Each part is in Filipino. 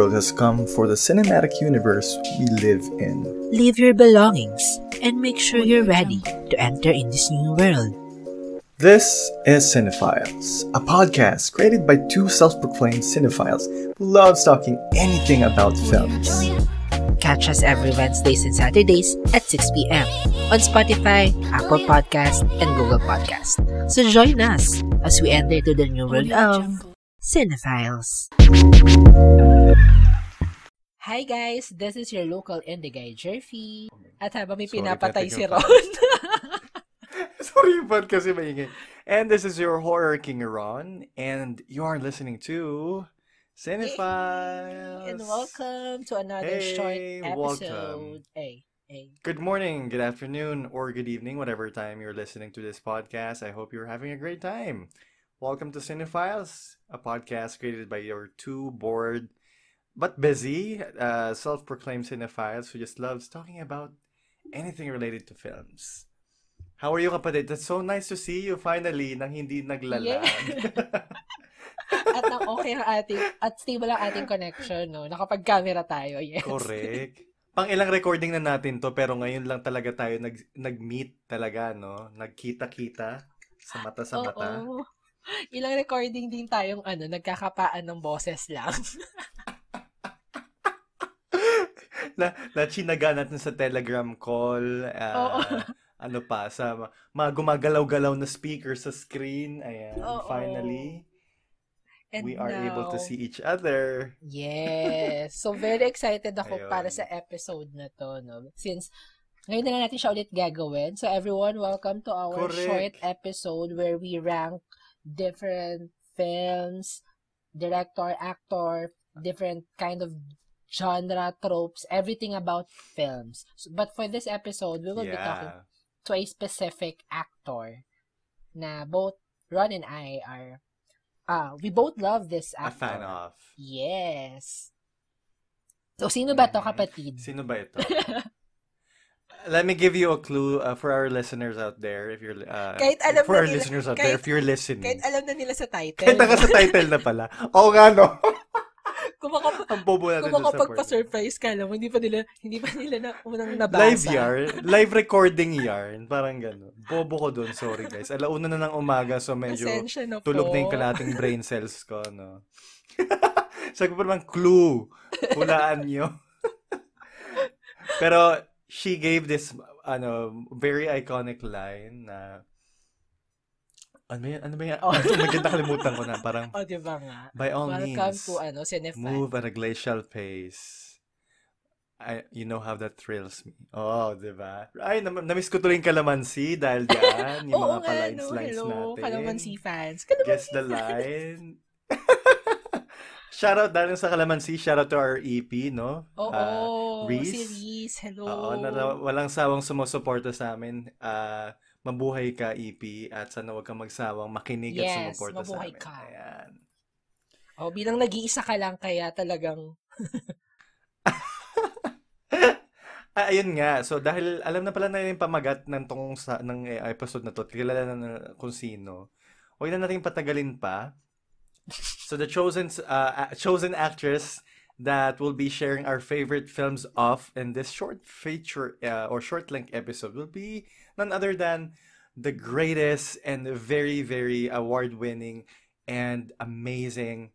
world has come for the cinematic universe we live in. Leave your belongings and make sure you're ready to enter in this new world. This is Cinephiles, a podcast created by two self-proclaimed cinephiles who love talking anything about films. Catch us every Wednesdays and Saturdays at 6 p.m. on Spotify, Apple Podcasts, and Google Podcasts. So join us as we enter into the new world of Cinephiles. Hi guys, this is your local indie guy, Jerfy. At habang may pinapatay si Ron. Sorry, but kasi maingay. And this is your horror king, Ron. And you are listening to Cinephiles. Hey, and welcome to another short episode. Hey. Good morning, good afternoon, or good evening, whatever time you're listening to this podcast. I hope you're having a great time. Welcome to Cinephiles, a podcast created by your two bored but busy self-proclaimed cinephiles who just loves talking about anything related to films. How are you, kapatid? That's so nice to see you finally nang hindi naglalag. Yeah. At nang okay ang ating, at stable ang ating connection, no? Nakapag-camera tayo, yes. Correct. Pang ilang recording na natin to, pero ngayon lang talaga tayo nag-meet talaga, no? Nagkita-kita sa mata sa mata. Oo. Ilang recording din tayong nagkakapaan ng boses lang. na chinaga natin sa Telegram call, sa mga gumagalaw-galaw na speaker sa screen. Ayan, finally. And we are able to see each other. Yes. So very excited ako para sa episode na to, no? Since ngayon na lang natin siya ulit gagawin. So everyone, welcome to our short episode where we rank different films, director, actor, different kind of genre, tropes, everything about films. So, but for this episode, we will be talking to a specific actor na both Ron and I are, we both love this actor. A fan of. Yes. So, sino ba to, kapatid? Sino ba ito? Let me give you a clue for our listeners out there. If you're if you're listening, kahit alam na nila sa title. Kahit naka sa title na pala. Oo nga, no? Pagpa-surprise ka lang, hindi pa nila na unang nabasa. Live recording yarn, parang gano'n. Bobo ko doon, sorry guys. Alauna na ng umaga, so medyo tulog na yung kalating brain cells ko, no? Sabi ko pa naman, clue. Hulaan nyo. Pero she gave this very iconic line na ano ba yan? Nakalimutan ko na parang diba nga? By all means to, move at a glacial pace. You know how that thrills me. Oh, diba? Ay, namiss ko tuloy yung kalamansi dahil diyan yung mga palines-lines natin. Kalamansi fans. Guess the line. Shoutout dahil sa Kalamansi, shoutout to our EP, no? Reese. Si Reese, hello. Walang sawang sumusuporta sa amin. Mabuhay ka, EP, at sana huwag kang magsawang makinig at sumuporta sa amin. Yes, mabuhay ka. Ayan. Bilang nag-iisa ka lang, kaya talagang... Ayun nga, so dahil alam na pala na yung pamagat ng tungkol sa ng episode na to, kilala na kung sino, huwag na natin patagalin pa. So the chosen actress that will be sharing our favorite films off in this short feature or short length episode will be none other than the greatest and very, very award-winning and amazing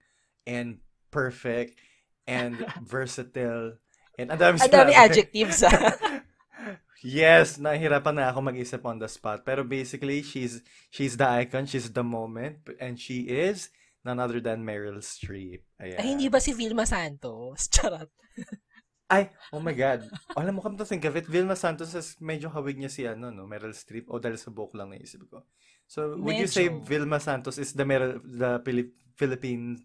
and perfect and versatile and adami adjectives. Yes, nahihirapan na ako mag-isip on the spot. Pero basically, she's the icon, she's the moment, and she is none other than Meryl Streep. Ayan. Ay, hindi ba si Vilma Santos? Charot. Ay, oh my God. Alam mo, come to think of it, Vilma Santos is medyo hawig niya si Meryl Streep. O, dahil sa buhok lang naisip ko. So, would you say Vilma Santos is the Philippine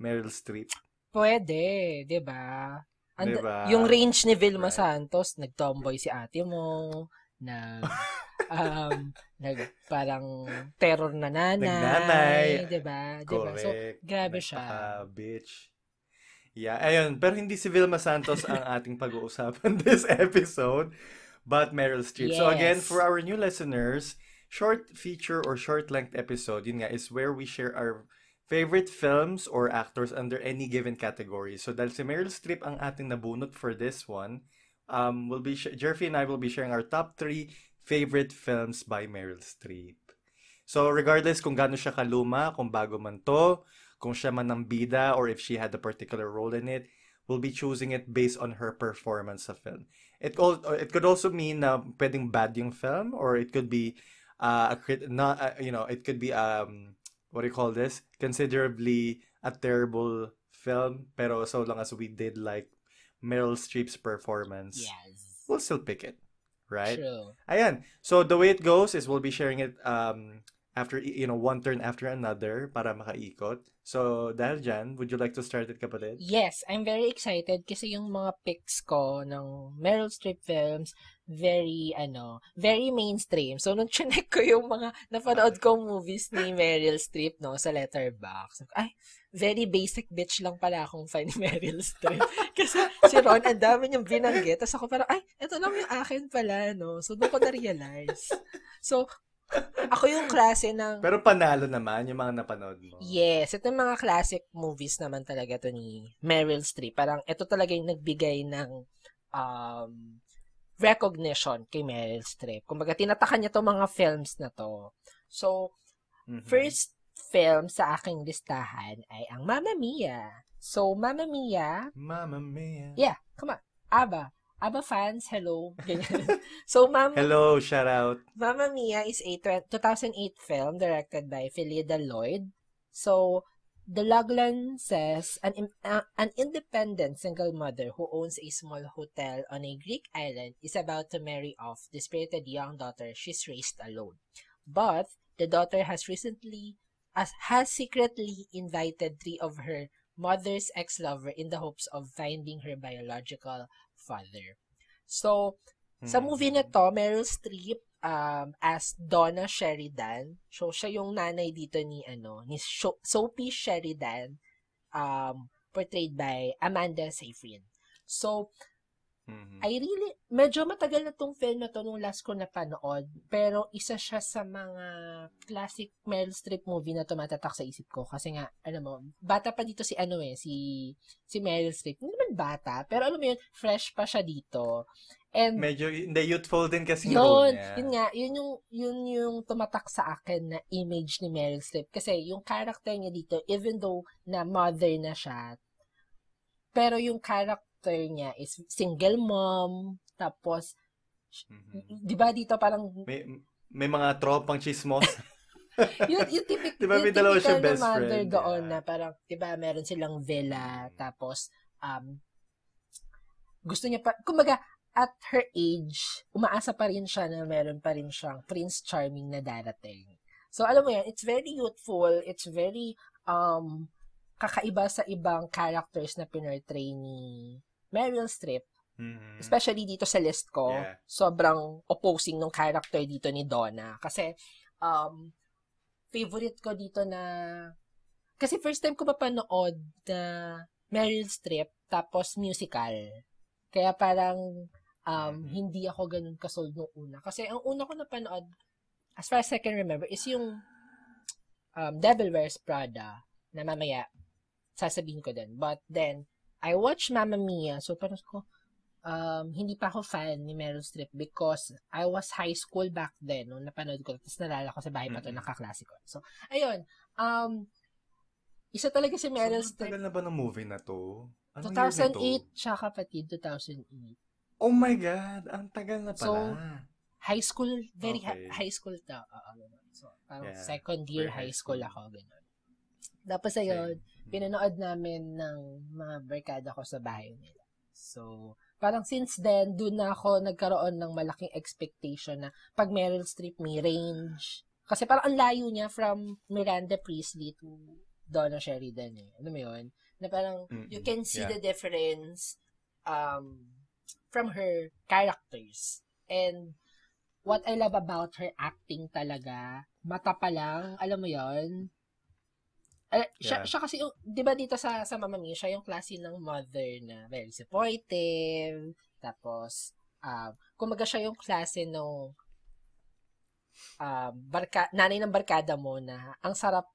Meryl Streep? Pwede, diba? Diba? Yung range ni Vilma Santos, nag-tomboy si ate mo, parang terror na nanay, diba? So, grabe siya. Bitch. Yeah, ayun. Pero hindi si Vilma Santos ang ating pag-uusapan this episode, but Meryl Streep. Yes. So again, for our new listeners, short feature or short length episode, yun nga, is where we share our Favorite films or actors under any given category. So dahil si Meryl Streep ang ating nabunot for this one, Jerfy and I will be sharing our top 3 favorite films by Meryl Streep. So regardless kung gaano siya kaluma, kung bago man to, kung siya man ang bida, or if she had a particular role in it, we'll be choosing it based on her performance sa film. It could also mean na pwedeng bad yung film, or it could be considerably a terrible film, pero so long as we did like Meryl Streep's performance, yes, we'll still pick it, right? True. Ayan. So the way it goes is we'll be sharing it after, you know, one turn after another para makaikot. So dahil dyan, would you like to start it, kapatid? Yes, I'm very excited kasi yung mga picks ko ng Meryl Streep films, very mainstream. So nung chinek ko yung mga napanood kong movies ni Meryl Streep, no, sa Letterboxd, ay, very basic bitch lang pala akong fan ni Meryl Streep. Kasi si Ron, ang dami niyang binanggit. Tapos ako parang, ay, ito lang yung akin pala, no. So doon ko na-realize. So, ako yung klase ng... Pero panalo naman yung mga napanood mo. Yes, ito yung mga classic movies naman talaga to ni Meryl Streep. Parang ito talaga yung nagbigay ng recognition kay Meryl Streep. Kumbaga, tinatakan niya to mga films na to. So, first film sa aking listahan ay ang Mamma Mia. So, Mamma Mia... Mamma Mia. Yeah, come on. Aba. ABBA fans, hello. So, hello, shout out. Mamma Mia is a 2008 film directed by Phillida Lloyd. So, the logline says, an independent single mother who owns a small hotel on a Greek island is about to marry off the spirited young daughter she's raised alone. But, the daughter has secretly invited 3 of her mother's ex-lover in the hopes of finding her biological father. So, sa movie na to, Meryl Streep as Donna Sheridan. So, siya yung nanay dito ni Sophie Sheridan, portrayed by Amanda Seyfried. So, medyo matagal na tong film na to nung last ko napanood, pero isa siya sa mga classic Meryl Streep movie na tumatatak sa isip ko. Kasi nga, alam mo, bata pa dito si Meryl Streep. Hindi naman bata, pero alam mo yun, fresh pa siya dito. And medyo youthful din kasi yun, niya. Yun yung tumatak sa akin na image ni Meryl Streep. Kasi yung character niya dito, even though na mother na siya, pero yung character niya is single mom, tapos, di ba dito parang... May mga tropang chismos. yung typical, diba, may dalawa siyang best friend doon na parang, di ba, meron silang villa, tapos, gusto niya pa, kumbaga, at her age, umaasa pa rin siya na meron pa rin siyang Prince Charming na darating. So, alam mo yan, it's very youthful, it's very, kakaiba sa ibang characters na pinurtray ni Meryl Streep, especially dito sa list ko, sobrang opposing ng character dito ni Donna. Kasi, favorite ko dito na... Kasi first time ko mapanood na Meryl Streep, tapos musical. Kaya parang hindi ako ganun kasold nung una. Kasi ang una ko napanood, as far as I can remember, is yung Devil Wears Prada, na mamaya sasabihin ko din. But then, I watched Mamma Mia, so parang ko, hindi pa ako fan ni Meryl Streep because I was high school back then nung napanood ko. Tapos nalala ko sa bahay pa ito, nakaklase ko. So, ayun. Isa talaga si Meryl Streep. Tagal na ba ng movie na to? Anong 2008 siya, kapatid. 2008. Oh my God! Ang tagal na pala. So, high school, high school to. So, parang second year high school ako. Ganun. Tapos ayun, pinanood namin ng mga barkada ko sa bahay nila. So, parang since then, doon na ako nagkaroon ng malaking expectation na pag Meryl Streep may range. Kasi parang ang layo niya from Miranda Priestley to Donna Sheridan. Eh. Ano mo yun? Na parang you can see the difference from her characters. And what I love about her acting talaga, mata pa lang, alam mo yun? Siya kasi, di ba dito sa Mamma Mia, siya yung klase ng mother na very supportive, tapos, kumaga siya yung klase ng nanay ng barkada mo na ang sarap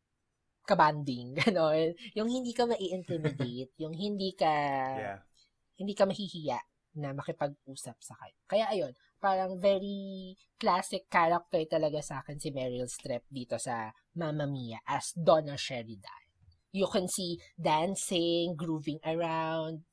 kabanding, gano'n. Yung hindi ka mai-intimidate, yung hindi ka mahihiya na makipag-usap sa kanya. Kaya ayun, parang very classic character talaga sa akin si Meryl Streep dito sa Mamma Mia as Donna Sheridan. You can see dancing, grooving around.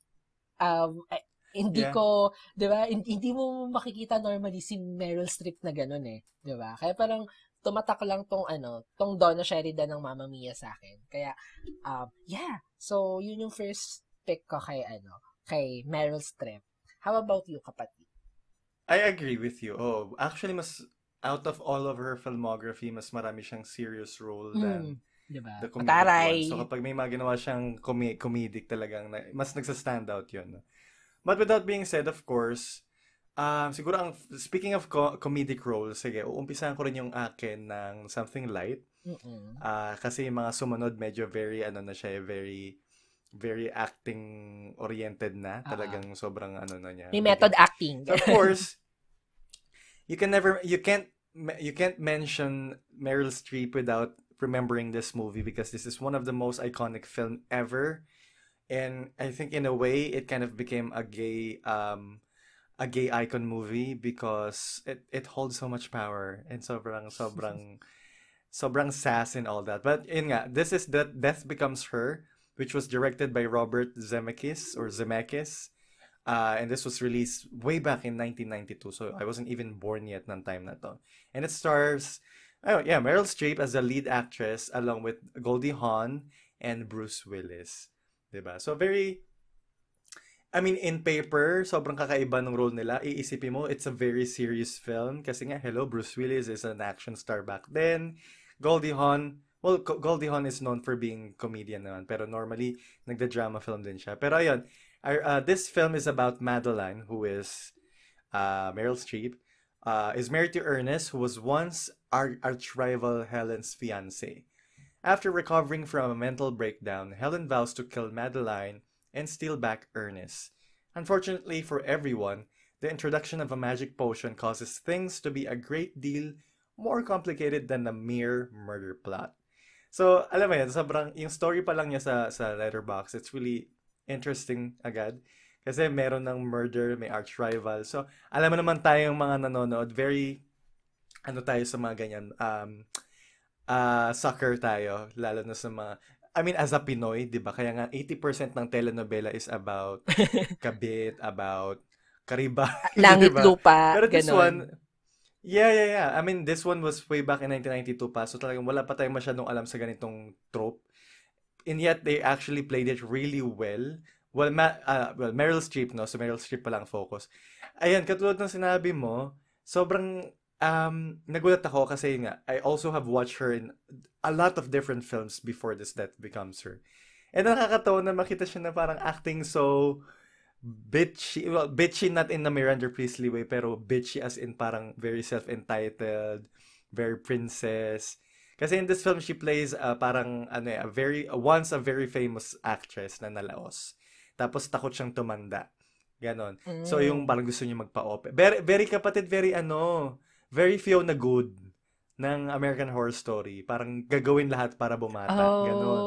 Hindi ko, di ba, hindi mo makikita normally si Meryl Streep na ganun eh, di ba? Kaya parang tumatak lang tong Donna Sheridan ng Mamma Mia sa akin. Kaya, so yun yung first pick ko kay Meryl Streep. How about you, kapatid? I agree with you. Oh, actually, mas, out of all of her filmography, mas marami siyang serious role than diba? The comedic one. So kapag may mga ginawa siyang comedic talagang, mas nagsa-stand out yun. But without being said, of course, siguro ang speaking of comedic roles, sige, uumpisahan ko rin yung akin ng something light. Kasi yung mga sumunod medyo very na siya, very very acting oriented na, talagang sobrang na niya. May method acting. Of course, you can't mention Meryl Streep without remembering this movie because this is one of the most iconic film ever. And I think in a way it kind of became a gay icon movie because it holds so much power and sobrang sass and all that. But yun nga, this is the Death Becomes Her, which was directed by Robert Zemeckis. And this was released way back in 1992, so I wasn't even born yet ng time na to. And it stars Meryl Streep as the lead actress along with Goldie Hawn and Bruce Willis. Diba? So very, in paper, sobrang kakaiba ng role nila. Iisipin mo, it's a very serious film. Kasi nga, hello, Bruce Willis is an action star back then. Goldie Hawn is known for being comedian naman. Pero normally, nagda-drama film din siya. Pero ayun, this film is about Madeline, who is Meryl Streep, is married to Ernest, who was once arch-rival Helen's fiancé. After recovering from a mental breakdown, Helen vows to kill Madeline and steal back Ernest. Unfortunately for everyone, the introduction of a magic potion causes things to be a great deal more complicated than a mere murder plot. So, alam mo yun, sobrang, yung story pa lang niya sa Letterboxd, it's really interesting agad. Kasi meron ng murder, may arch-rival. So, alam mo naman tayong mga nanonood, very, tayo sa mga ganyan, sucker tayo, lalo na sa mga, as a Pinoy, di ba? Kaya nga, 80% ng telenovela is about kabit, about kariba. Langit, diba? Lupa, pero this ganun. One, yeah. This one was way back in 1992 pa, so talagang wala pa tayong masyadong alam sa ganitong trope. And yet, they actually played it really well. Well, Meryl Streep, no? So, Meryl Streep pa lang focus. Ayan, katulad ng sinabi mo, sobrang, nagulat ako kasi nga, I also have watched her in a lot of different films before this Death Becomes Her. And nakakatawa na makita siya na parang acting so bitchy. Well, bitchy not in the Miranda Priestley way, pero bitchy as in parang very self-entitled, very princess. Kasi in this film, she plays a very famous actress na nalaos. Tapos takot siyang tumanda. Ganon. So yung parang gusto niya magpa-open. Very, very kapatid, very Fiona Good ng American Horror Story. Parang gagawin lahat para bumata. Oh. Ganun.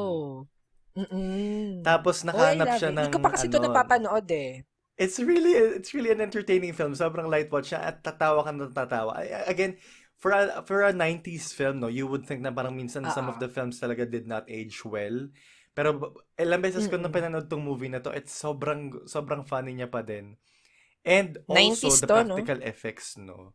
Mm-mm. Tapos nakahanap siya ng... Hindi ko pa kasi ito napapanood eh. It's really an entertaining film. Sobrang light watch siya at tatawa ka na tatawa. Again, for a 90s film, no, you would think na parang minsan some of the films talaga did not age well. Pero ilang beses ko na pinanood tong movie na to, it's sobrang funny niya pa din. And also the practical effects, no?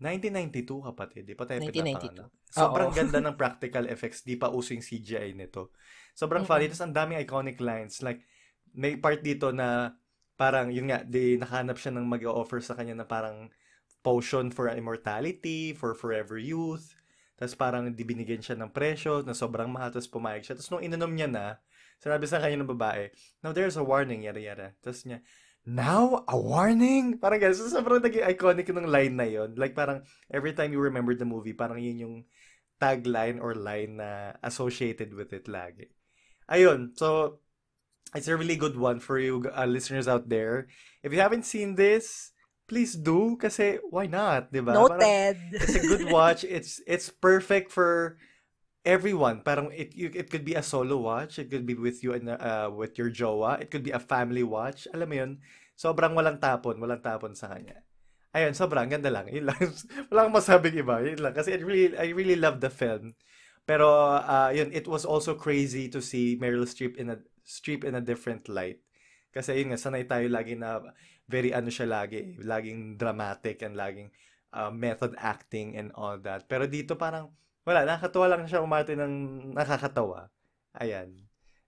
1992, kapatid. Di pa tayo pinapangalan. Sobrang ganda ng practical effects. Di pa uso yung CGI nito. Sobrang funny. Tapos ang daming iconic lines. Like, may part dito na parang, yun nga, nakahanap siya ng mag-offer sa kanya na parang potion for immortality, for forever youth. Tapos parang binigyan siya ng presyo na sobrang mahal. Tapos pumayag siya. Tapos nung inanom niya na, sinabi sa kanya ng babae, "Now there's a warning," yara-yara. Tapos niya, "Now, a warning?" Parang guys, sobrang naging iconic ng line na yon. Like parang every time you remember the movie, parang yun yung tagline or line na associated with it lagi. Ayun, so it's a really good one for you listeners out there. If you haven't seen this, please do kasi why not, diba? Noted. Parang, it's a good watch. It's perfect for everyone, parang it could be a solo watch, it could be with you and with your jowa, it could be a family watch. Alam mo 'yun, sobrang walang tapon sa kanya. Ayun, sobrang ganda lang. Yun lang. Wala akong masabing iba. Yun lang kasi I really love the film. Pero yun, it was also crazy to see Meryl Streep in a different light. Kasi yun nga, sanay tayo lagi na very ano siya lagi, laging dramatic and laging method acting and all that. Pero dito parang wala, nakakatawa lang siya umarte ng nakakatawa. Ayan.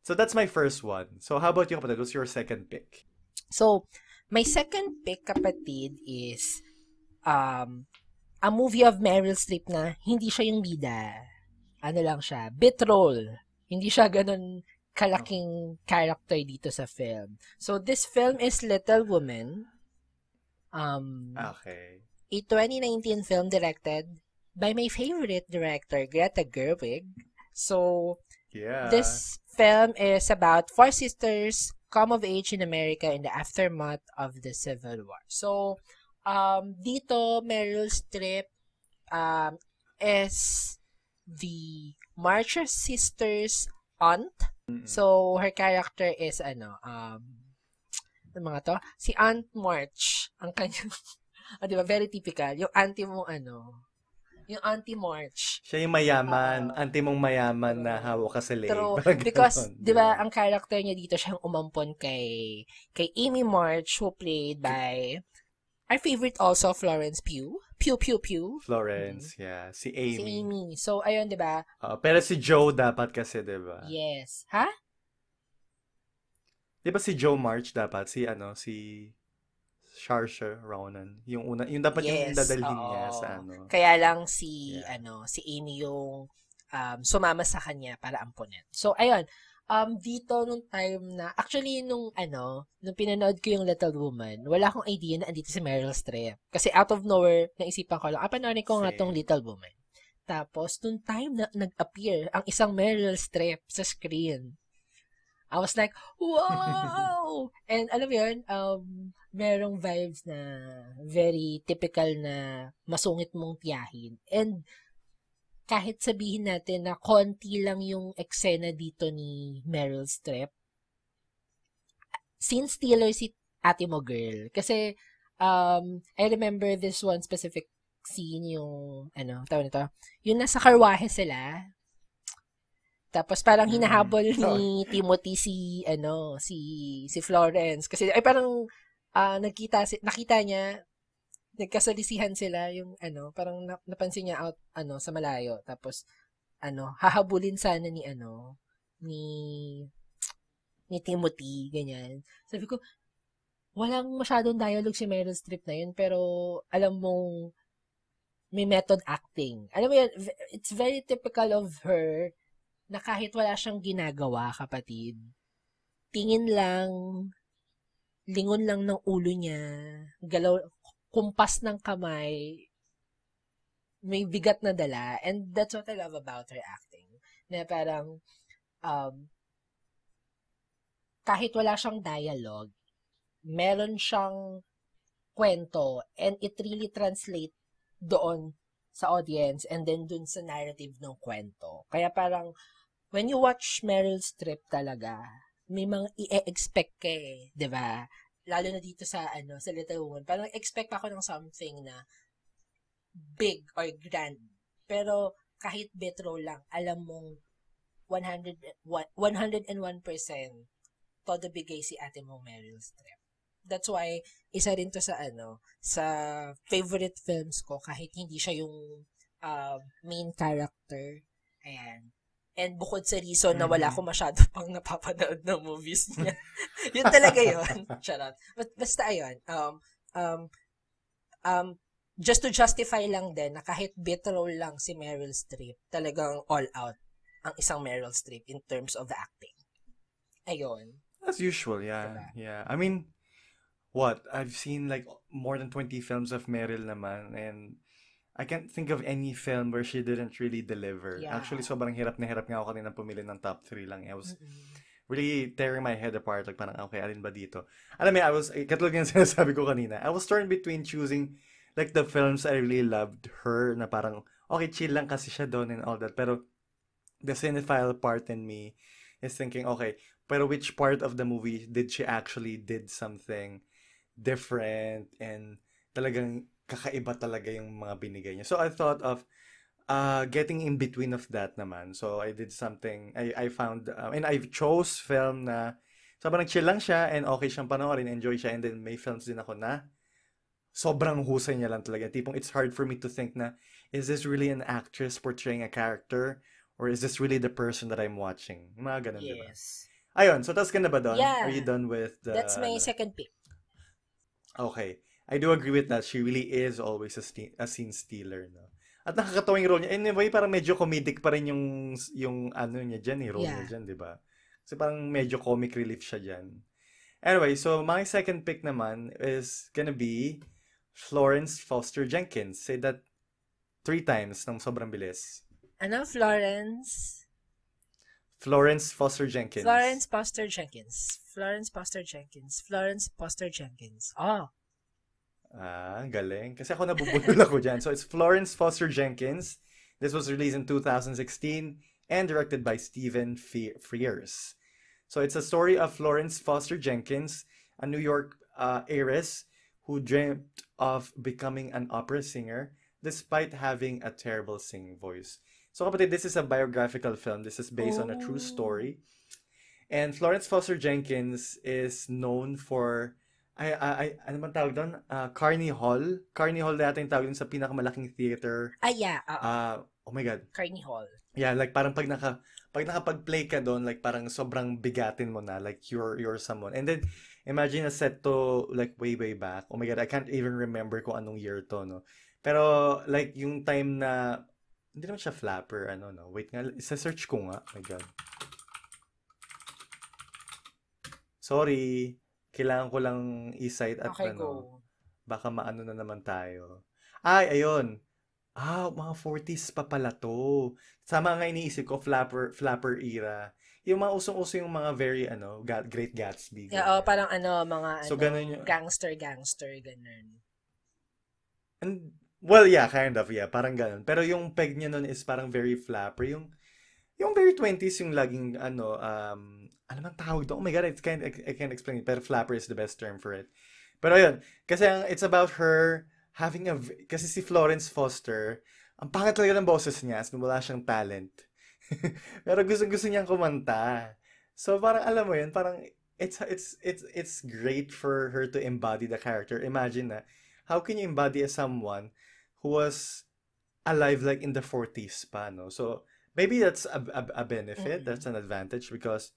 So, that's my first one. So, how about you, kapatid? What's your second pick? So, my second pick, kapatid, is a movie of Meryl Streep na hindi siya yung bida. Ano lang siya, bit role. Hindi siya ganun kalaking character dito sa film. So, this film is Little Women. Okay. A 2019 film directed by my favorite director, Greta Gerwig. So, yeah. This film is about four sisters come of age in America in the aftermath of the Civil War. So, dito, Meryl Streep is the Marcher sister's aunt. Mm-hmm. So, her character is, si Aunt March. Ang kanyang, di ba, very typical. Yung auntie mong, yung Auntie March. Siya yung mayaman. Auntie mong mayaman na hawak ka sa leg. True. Because, di ba, ang character niya dito, siya yung umampon kay Amy March, who played by our favorite also, Florence Pugh. Florence, yeah. Si Amy. So, ayun, di ba? Pero si Joe dapat kasi, di ba? Yes. Ha? Di ba si Joe March dapat? Si Saoirse Ronan. Yung una, yung dapat yung dadalhin niya sa Kaya lang si Amy yung sumama sa kanya para ampunin. So ayun, dito nung time na actually nung pinanood ko yung Little Woman, wala akong idea na andito si Meryl Streep. Kasi out of nowhere naisipan ko lang, panoorin ko nga tong Little Woman. Tapos nung time na nag-appear ang isang Meryl Streep sa screen, I was like, wow! And alam mo yun, merong vibes na very typical na masungit mong tiyahin. And kahit sabihin natin na konti lang yung eksena dito ni Meryl Streep, scene stealer si ate mo girl. Kasi I remember this one specific scene yung, tawag nito, yung nasa karwahe sila. Tapos parang hinahabol ni Timothy si Florence kasi ay parang nakita niya nagkasalisihan sila yung parang napansin niya out sa malayo tapos hahabulin sana ni ni Timothy ganyan. Sabi ko walang masyadong dialogue si Meryl Streep na yun pero alam mong may method acting. Alam mo yun, it's very typical of her na kahit wala siyang ginagawa, kapatid, tingin lang, lingon lang ng ulo niya, galaw, kumpas ng kamay, may bigat na dala, and that's what I love about her acting. Na parang, kahit wala siyang dialogue, meron siyang kwento, and it really translate doon sa audience, and then dun sa narrative ng kwento. Kaya parang, when you watch Meryl Streep talaga, may mga i-expect ka eh, di ba? Lalo na dito sa, sa Little Women. Parang expect pa ako ng something na big or grand. Pero kahit betro lang, alam mong 101% todo bigay si ate mong Meryl Streep. That's why, isa rin to sa, sa favorite films ko kahit hindi siya yung main character. Ayan. And bukod sa reason na wala ko masyado pang napapanood ng movies niya. Yun talaga yun. Charot. Basta ayun. Just to justify lang din na kahit bit role lang si Meryl Streep, talagang all out ang isang Meryl Streep in terms of the acting. Ayun. As usual, yeah. Diba? Yeah. I mean, what? I've seen like more than 20 films of Meryl naman and I can't think of any film where she didn't really deliver. Yeah. Actually, sobrang hirap na hirap nga ako kanina pumili ng top 3 lang. I was really tearing my head apart. Like parang, okay, alin ba dito? Alam mo, katulad yung sinasabi ko kanina, I was torn between choosing like the films I really loved her na parang, okay, chill lang kasi siya doon and all that. Pero the cinephile part in me is thinking, okay, pero which part of the movie did she actually did something different and talagang kakaiba talaga yung mga binigay niya. So I thought of getting in between of that naman. So I did something, I found, and I chose film na sabang nag-chill lang siya and okay siyang panoorin, enjoy siya, and then may films din ako na sobrang husay niya lang talaga. Tipong it's hard for me to think na, is this really an actress portraying a character? Or is this really the person that I'm watching? Mga ganun, yes. Diba? Ayun, so that's ka na ba doon? Yeah. Are you done with the... That's my second pick. Okay. I do agree with that. She really is always a scene stealer. No? At nakakatawang role niya. Anyway, parang medyo comedic pa rin yung ano niya dyan, yung role niya dyan, diba? Kasi parang medyo comic relief siya dyan. Anyway, so my second pick naman is gonna be Florence Foster Jenkins. Say that 3 times ng sobrang bilis. Ano? Florence Foster Jenkins. Oh. Ah, galing. Kasi ako nabubulol ako dyan. So it's Florence Foster Jenkins. This was released in 2016 and directed by Stephen Frears. So it's a story of Florence Foster Jenkins, a New York heiress who dreamt of becoming an opera singer despite having a terrible singing voice. So kapatid, this is a biographical film. This is based on a true story. And Florence Foster Jenkins is known for, ano man tawag doon? Carnegie Hall. Carnegie Hall na yata yung tawag doon sa pinakamalaking theater. Oh my God. Carnegie Hall. Yeah, like parang pag nakapag-play ka doon, like parang sobrang bigatin mo na. Like you're someone. And then, imagine a set to like way, way back. Oh my God, I can't even remember kung anong year to, no? Pero like yung time na, hindi naman siya flapper, ano, no? Wait nga, isa-search ko nga. Oh my God. Sorry. Kailangan ko lang i-cite at okay, ano. Go. Baka maano na naman tayo. Ay, ayun. Mga 40s pa pala to. Sama nga iniisip ko, flapper era. Yung mga usong-uso yung mga very, ano, Great Gatsby. Yeah, parang ano, mga so, ano, gangster, ganun. And, well, yeah, kind of, yeah. Parang ganun. Pero yung peg niya nun is parang very flapper. Yung very 20s, yung laging, ano, alam ang tawag doon. Oh my God, I can't explain it. Pero flapper is the best term for it. Pero yun, kasi it's about her having a, kasi si Florence Foster, ang pangat talaga ng boses niya, as wala siyang talent. Pero gusto niyang kumanta. So parang, alam mo yun, parang, it's great for her to embody the character. Imagine na, how can you embody as someone who was alive like in the 40s pa, no? So, maybe that's a benefit, that's an advantage because,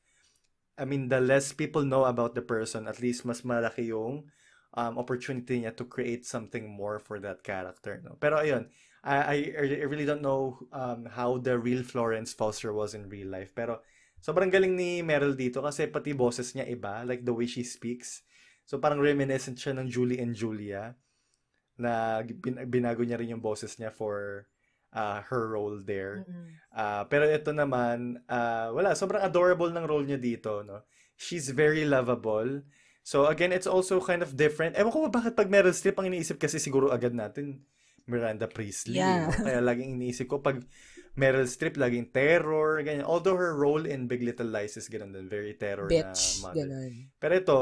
I mean, the less people know about the person, at least mas malaki yung opportunity niya to create something more for that character, no? Pero ayun, I really don't know how the real Florence Foster was in real life. Pero sobrang galing ni Meryl dito kasi pati boses niya iba, like the way she speaks. So parang reminiscent siya ng Julie and Julia, na binago niya rin yung boses niya for her role there. Pero ito naman, wala, sobrang adorable ng role niya dito, no? She's very lovable. So again, it's also kind of different. Ewan ko ba bakit pag Meryl Streep ang iniisip kasi siguro agad natin Miranda Priestley. Yeah. Kaya laging iniisip ko pag Meryl Streep laging terror, ganyan. Although her role in Big Little Lies is ganun din, very terror bitch, na mother. Ganun. Pero ito,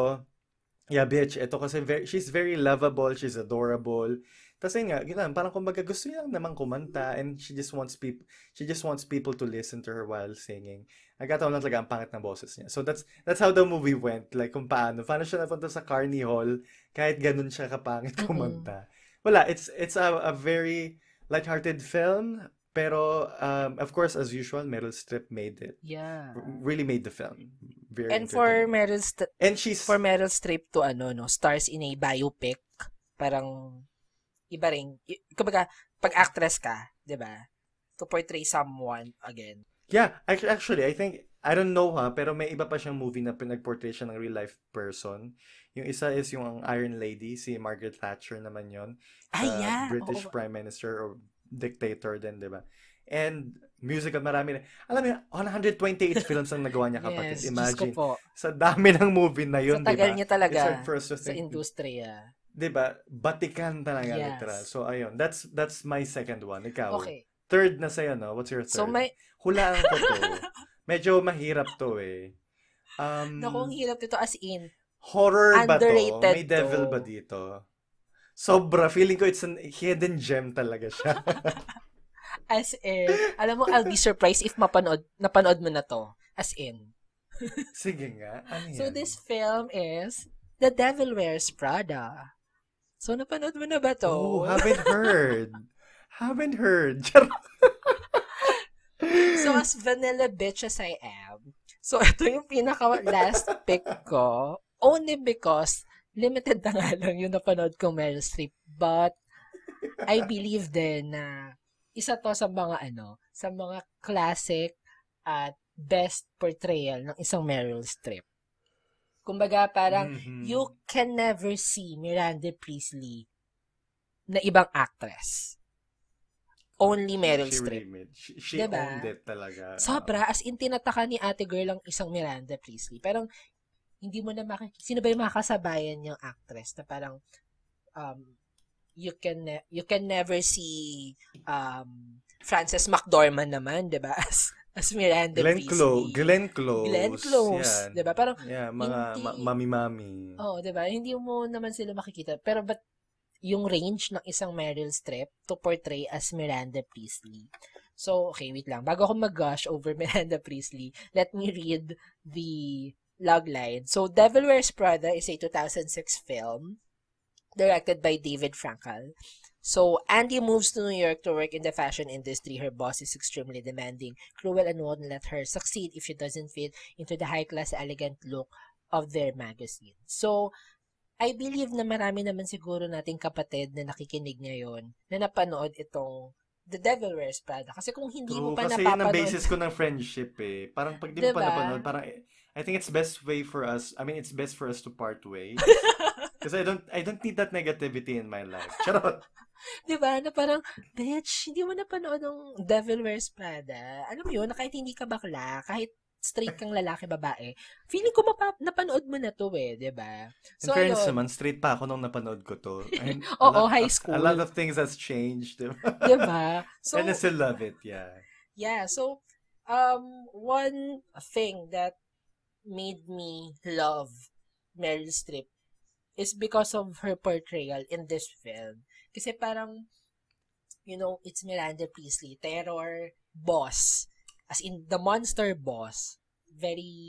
yeah, bitch. Ito kasi, she's very lovable. She's adorable. Tapos yun nga, yun lang, parang kumbaga gusto niya naman kumanta and she just wants people to listen to her while singing. Nagkataon lang talaga ang pangit ng boses niya. So that's how the movie went. Like kung paano siya napunta sa Carnegie Hall kahit ganun siya kapangit kumanta. Wala, it's a very lighthearted film. Pero, of course, as usual, Meryl Streep made it. Yeah. Really made the film. Very and for Meryl Streep, to ano, no, stars in a biopic, parang iba rin. Kumbaga, pag actress ka, di ba? To portray someone again. Yeah, actually, I think, I don't know ha, pero may iba pa siyang movie na pinag-portray siya ng real-life person. Yung isa is yung Iron Lady, si Margaret Thatcher naman yon. Yeah. British Prime Minister or dictator din, diba? And musical, marami na. Alam mo, 128 films ang nagawa niya, kapatid. Yes, imagine. Sa dami ng movie na yun, diba? Sa tagal niya talaga sa industriya. Diba? Batikan talaga, yes. Literal. So, ayun. That's my second one. Ikaw. Okay. Third na sa'yo, no? What's your third? So, Hulaan ko to. Medyo mahirap to eh. Naku, ang hirap dito as in. Horror ba to? May devil ba dito? Sobra. Feeling ko it's a hidden gem talaga siya. As in. Alam mo, I'll be surprised if napanood mo na to. As in. Sige nga. Ano yan? So, this film is The Devil Wears Prada. So, napanood mo na ba to? Oh, haven't heard. So, as vanilla bitch as I am, so, ito yung pinaka-last pick ko, only because limited na nga lang yung napanood kong Meryl Streep. But, I believe din na isa to sa mga, sa mga classic at best portrayal ng isang Meryl Streep. Kumbaga, parang, you can never see Miranda Priestley na ibang actress. Only Meryl Streep. Really, she diba? Owned it talaga. Sobra. As in, tinataka ni ate girl ang isang Miranda Priestley. Parang, hindi mo na sino ba yung makasabayan niyang actress na parang, you can never see Frances McDormand naman, diba? As Miranda Priestley. Glenn Close. Diba? Parang, yeah, mga mami-mami. Oo, diba? Hindi mo naman sila makikita. Pero, but, yung range ng isang Meryl Streep to portray as Miranda Priestley. So, okay, wait lang. Bago ako mag-gush over Miranda Priestley, let me read the logline. So, Devil Wears Prada is a 2006 film directed by David Frankel. So, Andy moves to New York to work in the fashion industry. Her boss is extremely demanding, cruel, and won't let her succeed if she doesn't fit into the high-class, elegant look of their magazine. So, I believe na marami naman siguro nating kapatid na nakikinig ngayon na napanood itong The Devil Wears Prada. Kasi kung hindi mo pa kasi napapanood... Kasi yun ang basis ko ng friendship eh. Parang pag di mo pa napanood, parang I think it's best for us to part ways. Kasi I don't need that negativity in my life. Charot! Diba? Na parang, bitch, hindi mo napanood ng Devil Wears Prada. Alam mo yun, na kahit hindi ka bakla, kahit straight kang lalaki, babae. Feeling ko napanood mo na to eh, diba? So, in fairness naman, straight pa ako nung napanood ko to. High school. A lot of things has changed, diba? Diba? So, and I still love it, yeah. Yeah, so, one thing that made me love Meryl Streep is because of her portrayal in this film. Kasi parang, it's Miranda Priestley, terror boss. As in, the monster boss, very,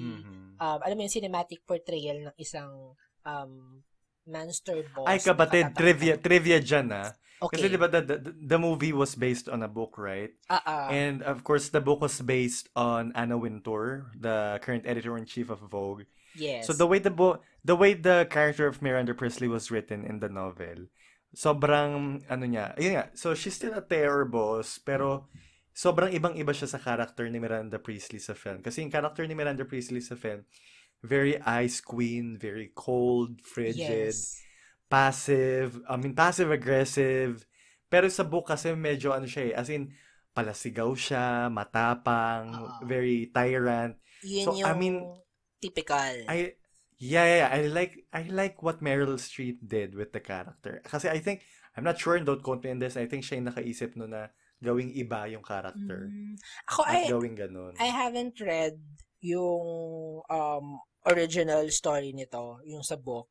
alam mo yung cinematic portrayal ng isang monster boss. Ay, kapatid, trivia dyan, ah. Okay. Kasi diba, the movie was based on a book, right? And, of course, the book was based on Anna Wintour, the current editor-in-chief of Vogue. Yes. So, the way the character of Miranda Priestley was written in the novel, sobrang, so she's still a terror boss, pero, sobrang ibang-iba siya sa character ni Miranda Priestley sa film. Kasi yung character ni Miranda Priestley sa film, very ice queen, very cold, frigid, passive-aggressive. Pero sa book kasi medyo siya eh. As in, palasigaw siya, matapang, very tyrant. Yun so, typical. I like what Meryl Streep did with the character. Kasi I think, I'm not sure, don't quote me on this, I think siya yung nakaisip na gawing iba yung character. Gawing ganun. I haven't read yung original story nito, yung sa book.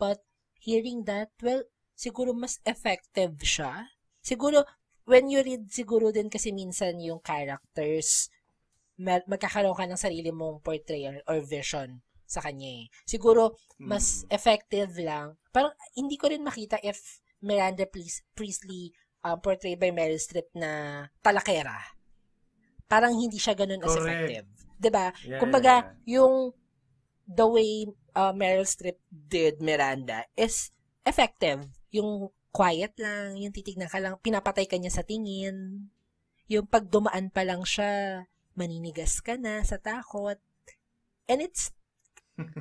But hearing that, well, siguro mas effective siya. Siguro, when you read, siguro din kasi minsan yung characters, magkakaroon ka ng sarili mong portrayal or vision sa kanya eh. Siguro, mas effective lang. Parang, hindi ko rin makita if Miranda Priestley portrayed by Meryl Streep na talakera. Parang hindi siya ganun as effective. Diba? Yeah, kumbaga, yung the way Meryl Streep did Miranda is effective. Yung quiet lang, yung titignan ka lang, pinapatay ka niya sa tingin. Yung pag dumaan pa lang siya, maninigas ka na sa takot. And it's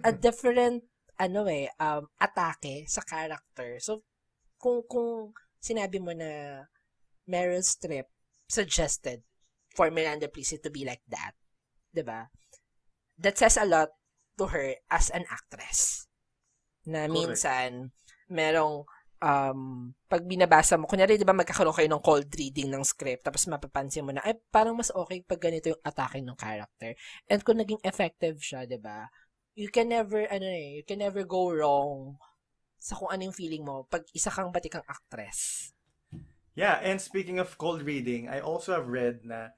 a different atake sa character. So, kung sinabi mo na Meryl Streep suggested for Miranda Priestley to be like that. Diba? That says a lot to her as an actress. Na minsan, merong pag binabasa mo, kunyari, di ba, magkakaroon kayo ng cold reading ng script, tapos mapapansin mo na, ay, parang mas okay pag ganito yung atake ng character. And kung naging effective siya, di ba, you can never, you can never go wrong sa kung ano yung feeling mo pag isa kang batikang actress. Yeah, and speaking of cold reading, I also have read na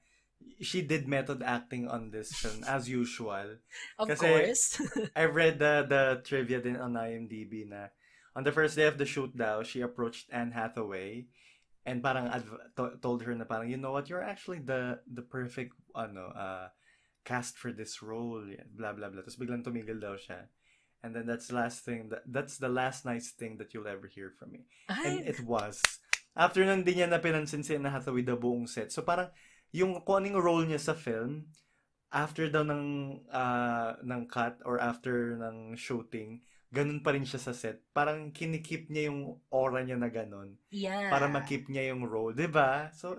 she did method acting on this film, as usual. Of kasi course. I read the trivia din on IMDb na on the first day of the shoot daw, she approached Anne Hathaway and parang told her na parang, you know what, you're actually the perfect cast for this role, blah, blah, blah. Tapos biglang tumigil daw siya. And then that's the last nice thing that you'll ever hear from me. And it was. After nun, di niya napinansin si Anne Hathaway the buong set. So parang yung kung anong role niya sa film, after daw ng cut or after ng shooting, ganun pa rin siya sa set. Parang kinikip niya yung aura niya na ganun. Yeah. Para makip niya yung role. Diba? So,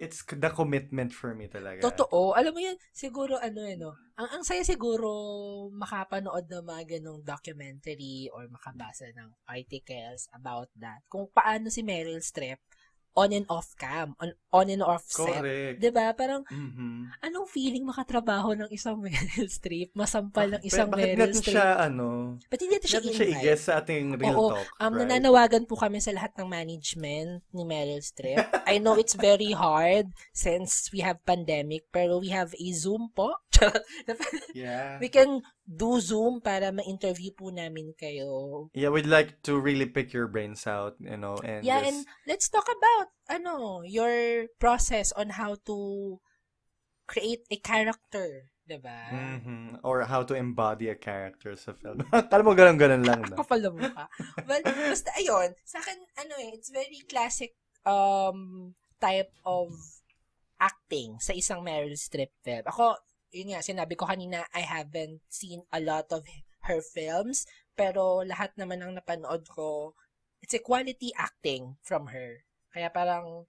it's the commitment for me talaga. Totoo. Alam mo yun, siguro ang saya siguro makapanood ng mga ganung documentary or makabasa ng articles about that. Kung paano si Meryl Streep on and off cam, on and off set. Correct. Diba? Parang, anong feeling makatrabaho ng isang Meryl Streep? Masampal ng isang Meryl Streep? Bakit natin siya i-guess sa ating real talk? Right? Nananawagan po kami sa lahat ng management ni Meryl Streep. I know it's very hard since we have pandemic, pero we have a Zoom po. Yeah. We can do Zoom para ma-interview po namin kayo. Yeah, we'd like to really pick your brains out, and yeah, and let's talk about your process on how to create a character, 'di ba? Or how to embody a character sa film. Kala mo ganun-ganun lang na. Kapal mo ka. Well, basta ayun, sa akin it's very classic type of acting sa isang Meryl Streep film. Ako, yun nga, sinabi ko kanina, I haven't seen a lot of her films, pero lahat naman ang napanood ko, it's a quality acting from her. Kaya parang,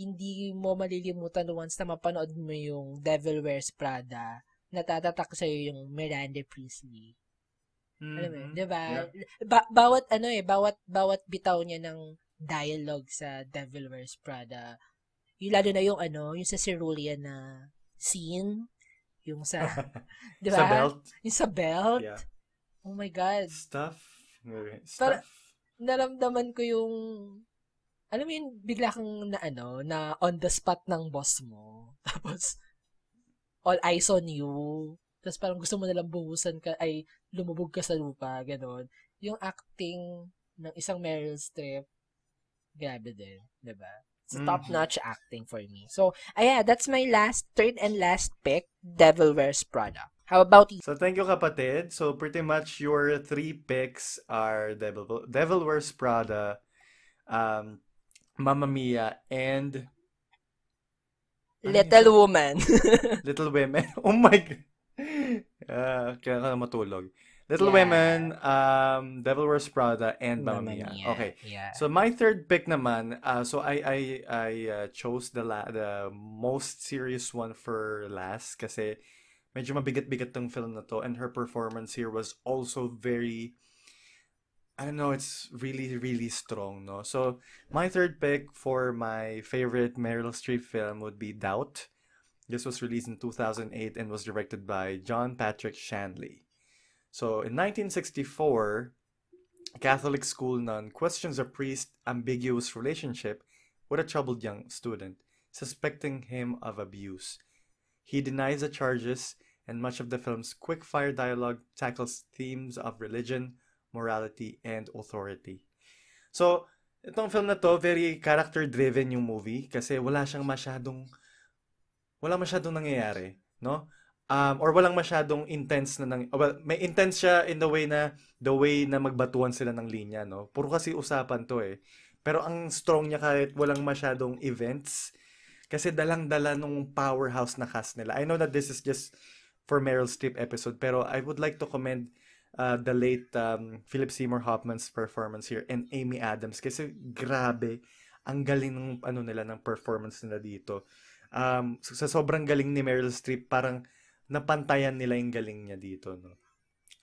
hindi mo malilimutan once na mapanood mo yung Devil Wears Prada, natatatak sa'yo yung Miranda Priestly. Alam mo, diba? Yeah. Bawat bitaw niya ng dialogue sa Devil Wears Prada, yung lalo na yung yung sa Cerulean na scene, yung sa, diba? Sa belt. Yung sa belt. Yeah. Oh my God. Stuff. Para, naramdaman ko yung, alam mo yun, bigla kang na on the spot ng boss mo. Tapos, all eyes on you. Tapos parang gusto mo nalang lumubog ka sa lupa, gano'n. Yung acting ng isang Meryl Streep, grabe din, diba? Top-notch acting for me. So, that's my third and last pick, Devil Wears Prada. How about you? So, thank you, kapatid. So, pretty much your three picks are Devil Wears Prada, Mamma Mia, and Little Woman. Little Women. Oh my God. Kailangan na matulog. Little Women, Devil Wears Prada, and Mamma Mia. Okay. Yeah. So my third pick naman, so I chose the most serious one for last kasi medyo mabigat-bigat tong film na to, and her performance here was also very, it's really, really strong, no? So my third pick for my favorite Meryl Streep film would be Doubt. This was released in 2008 and was directed by John Patrick Shanley. So, in 1964, a Catholic school nun questions a priest's ambiguous relationship with a troubled young student, suspecting him of abuse. He denies the charges, and much of the film's quick-fire dialogue tackles themes of religion, morality, and authority. So, itong film na to, very character-driven yung movie kasi wala masyadong nangyayari, no? Or walang masyadong intense may intense siya in the way na magbatuhan sila ng linya, no? Puro kasi usapan to eh. Pero ang strong niya kahit walang masyadong events kasi dalang-dala nung powerhouse na cast nila. I know that this is just for Meryl Streep episode, pero I would like to commend the late Philip Seymour Hoffman's performance here and Amy Adams kasi grabe ang galing ng nila ng performance nila dito. Sa sobrang galing ni Meryl Streep, parang napantayan nila yung galing niya dito, no?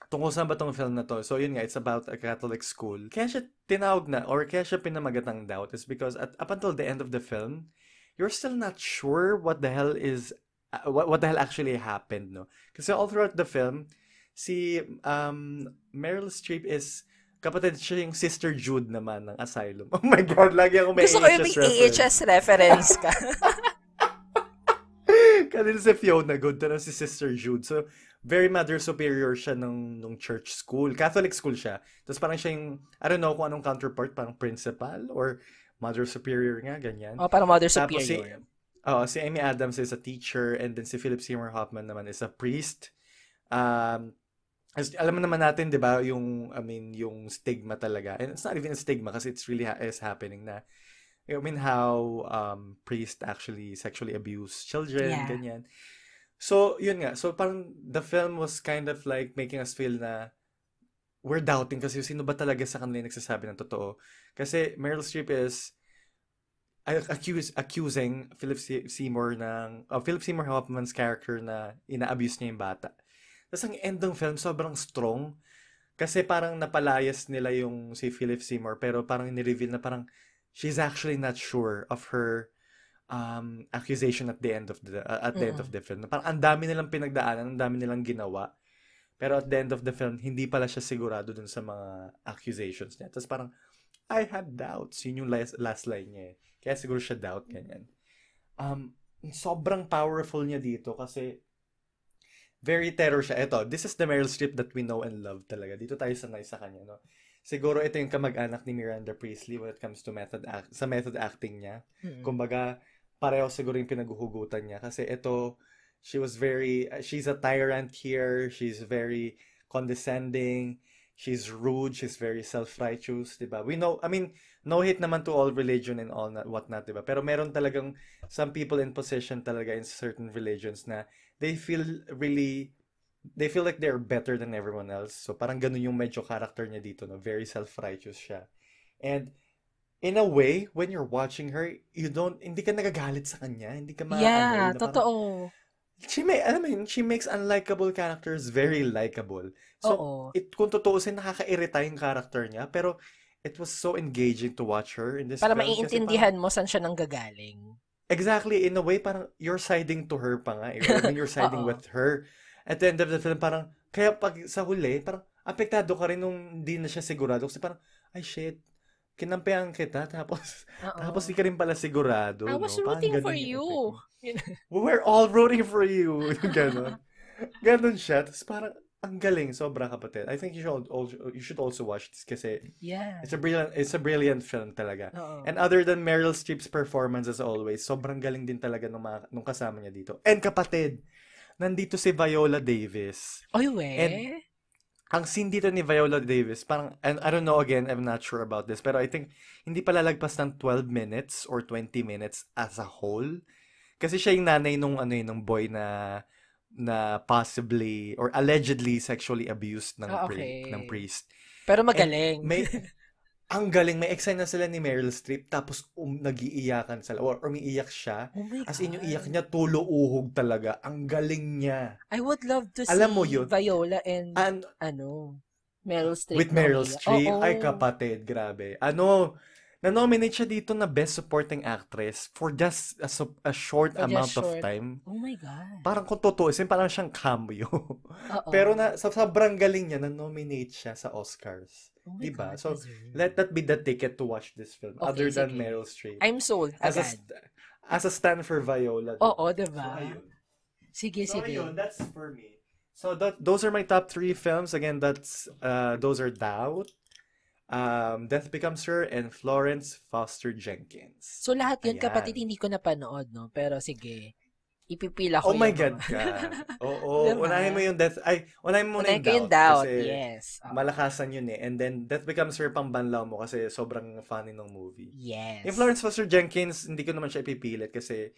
Tungkol saan ba tong film na to? So yun nga, it's about a Catholic school. Kaya siya tinawag na, or kaya siya pinamagat ng Doubt, is because up until the end of the film, you're still not sure what the hell is, what the hell actually happened, no? Kasi all throughout the film, si Meryl Streep is, kapatid siya yung Sister Jude naman ng Asylum. Oh my God, lagi ako may gusto AHS reference. Gusto ko yung AHS reference ka. Kanil si Fiona, good to na si Sister Jude. So, very mother superior siya nung church school. Catholic school siya. Tapos parang siya yung, I don't know kung anong counterpart, parang principal or mother superior nga, ganyan. Oh, parang mother superior. Tapos si Amy Adams is a teacher, and then si Philip Seymour Hoffman naman is a priest. Alam naman natin, di ba, yung, I mean, yung stigma talaga. And it's not even a stigma kasi it's really is happening na. I mean, how priests actually sexually abuse children, yeah. Ganyan. So, yun nga. So, parang the film was kind of like making us feel na we're doubting kasi sino ba talaga sa kanila yung nagsasabi ng totoo. Kasi Meryl Streep is accusing Philip Seymour Hoffman's character na ina-abuse niya yung bata. Tapos ang end ng film, sobrang strong. Kasi parang napalayas nila yung si Philip Seymour pero parang nireveal na parang she's actually not sure of her accusation at the end of the end of the film. Parang ang dami nilang pinagdaanan, ang dami nilang ginawa. Pero at the end of the film, hindi pala siya sigurado dun sa mga accusations niya. Tapos parang, I had doubts. Yun yung last line niya eh. Kaya siguro siya doubt, ganyan. Sobrang powerful niya dito kasi very terror siya. Ito, this is the Meryl Streep that we know and love talaga. Dito tayo sanay sa kanya, no? Siguro ito yung kamag-anak ni Miranda Priestley when it comes to sa method acting niya. Mm-hmm. Kumbaga, pareho siguro yung pinaghuhugutan niya. Kasi ito, she's a tyrant here. She's very condescending. She's rude. She's very self-righteous, diba? We know, I mean, no hate naman to all religion and all whatnot, diba? Pero meron talagang some people in position talaga in certain religions na they feel like they're better than everyone else. So, parang ganun yung medyo character niya dito, no? Very self-righteous siya. And, in a way, when you're watching her, hindi ka nagagalit sa kanya. Hindi ka yeah, totoo. Parang, she makes unlikable characters very likable. So, kung tutuusin, nakakairita yung character niya. Pero, it was so engaging to watch her in this film. Para maiintindihan mo saan siya nanggagaling. Exactly. In a way, parang, you're siding to her pa nga. When you're siding with her. At the end of the film, parang, kaya pag sa huli, parang, apektado ka rin nung hindi na siya sigurado. Kasi parang, ay shit, kinampihan kita, tapos di ka rin pala sigurado. I was rooting for you. We're all rooting for you. Ganon. Ganon siya. Tapos parang, ang galing, sobra kapatid. I think you should also watch this kasi yeah. It's a brilliant film talaga. Uh-oh. And other than Meryl Streep's performance as always, sobrang galing din talaga nung kasama niya dito. And kapatid, nandito si Viola Davis. Oy, weh. And ang scene dito ni Viola Davis, parang, and I don't know again, I'm not sure about this, pero I think hindi pala lagpas ng 12 minutes or 20 minutes as a whole. Kasi siya yung nanay nung, nung boy na possibly or allegedly sexually abused ng priest. Pero magaling. Ang galing, may eksena na sila ni Meryl Streep tapos nag-iiyakan sila or umiiyak siya. Oh as in yung iyak niya tulo-uhog talaga. Ang galing niya. I would love to see Viola and Meryl Streep. With Meryl Streep. Oh. Ay kapatid, grabe. Na-nominate siya dito na Best Supporting Actress for just a short amount of time. Oh my God. Parang kung totoo, parang siyang cameo. Pero sobrang galing niya, na-nominate siya sa Oscars. Oh diba? God, so, let that be the ticket to watch this film. Okay, other than Meryl Streep. I'm sold. As a stand for Viola. Oo, diba? So, ayun. Sige. Ayun, that's for me. So, those are my top three films. Again, those are Doubt, Death Becomes Her, and Florence Foster Jenkins. So, lahat yun, ayan. Kapatid, hindi ko napanood, no? Pero, sige. Ipipila ko. Oh my God ka. Oo. Diba? Unahin mo yung Death. Ay, unahin mo muna yung Doubt. Kasi yes. Malakasan yun eh. And then, Death Becomes Her pang banlaw mo kasi sobrang funny ng movie. Yes. Yung Florence Foster Jenkins, hindi ko naman siya ipipilit kasi,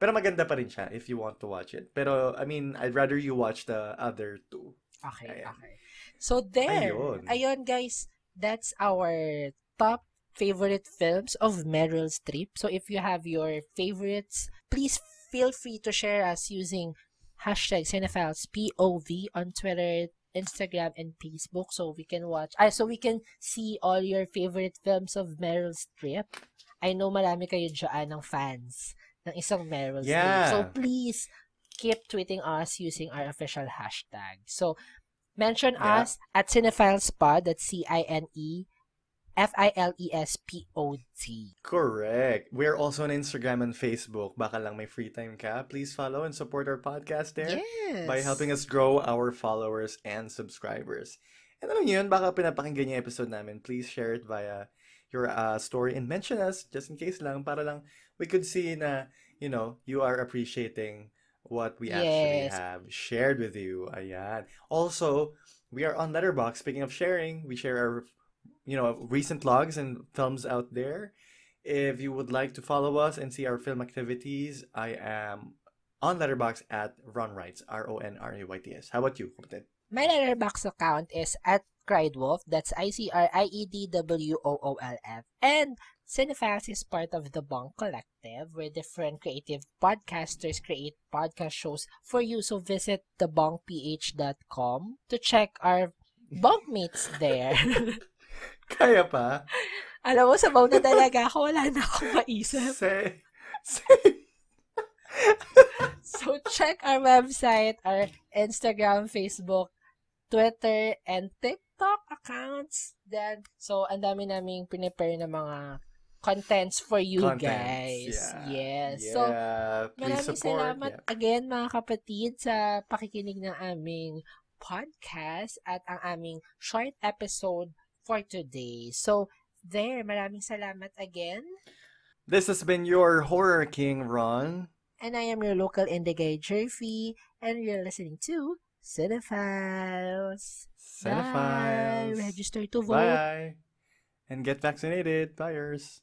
pero maganda pa rin siya if you want to watch it. Pero, I mean, I'd rather you watch the other two. Okay, ayan. Okay. So, there. Ayun, guys. That's our top favorite films of Meryl Streep. So, if you have your favorites, please feel free to share us using #CinephilesPOV on Twitter, Instagram, and Facebook, so we can watch. So we can see all your favorite films of Meryl Streep. I know marami kayo dyan ng fans ng isang Meryl Streep. So please keep tweeting us using our official hashtag. So mention us at CinephilesPod. That's CineFilespod. Correct. We're also on Instagram and Facebook. Baka lang may free time ka. Please follow and support our podcast there by helping us grow our followers and subscribers. And alam niyo yun, baka pinapakinggan niyo yung episode namin. Please share it via your story and mention us just in case lang para lang we could see na, you know, you are appreciating what we actually have shared with you. Ayan. Also, we are on Letterboxd. Speaking of sharing, we share our recent logs and films out there. If you would like to follow us and see our film activities, I am on Letterboxd at Ronrights, RONRAYTS. How about you? My Letterboxd account is at Criedwolf, that's ICRIEDWOOLF. And Cinephiles is part of the Bong Collective, where different creative podcasters create podcast shows for you. So visit thebongph.com to check our bunkmates there. Kaya pa? Alam mo, sabaw na talaga ako. Wala na akong maisip. So, check our website, our Instagram, Facebook, Twitter, and TikTok accounts. Then, so, ang dami naming pinipare na mga contents for you guys. Yes. So, maraming salamat again, mga kapatid, sa pakikinig ng aming podcast at ang aming short episode for today. So, there. Maraming salamat again. This has been your Horror King, Ron. And I am your local indie guy, Jerfy. And you're listening to Cinephiles. Bye. Register to vote. Bye. And get vaccinated, buyers.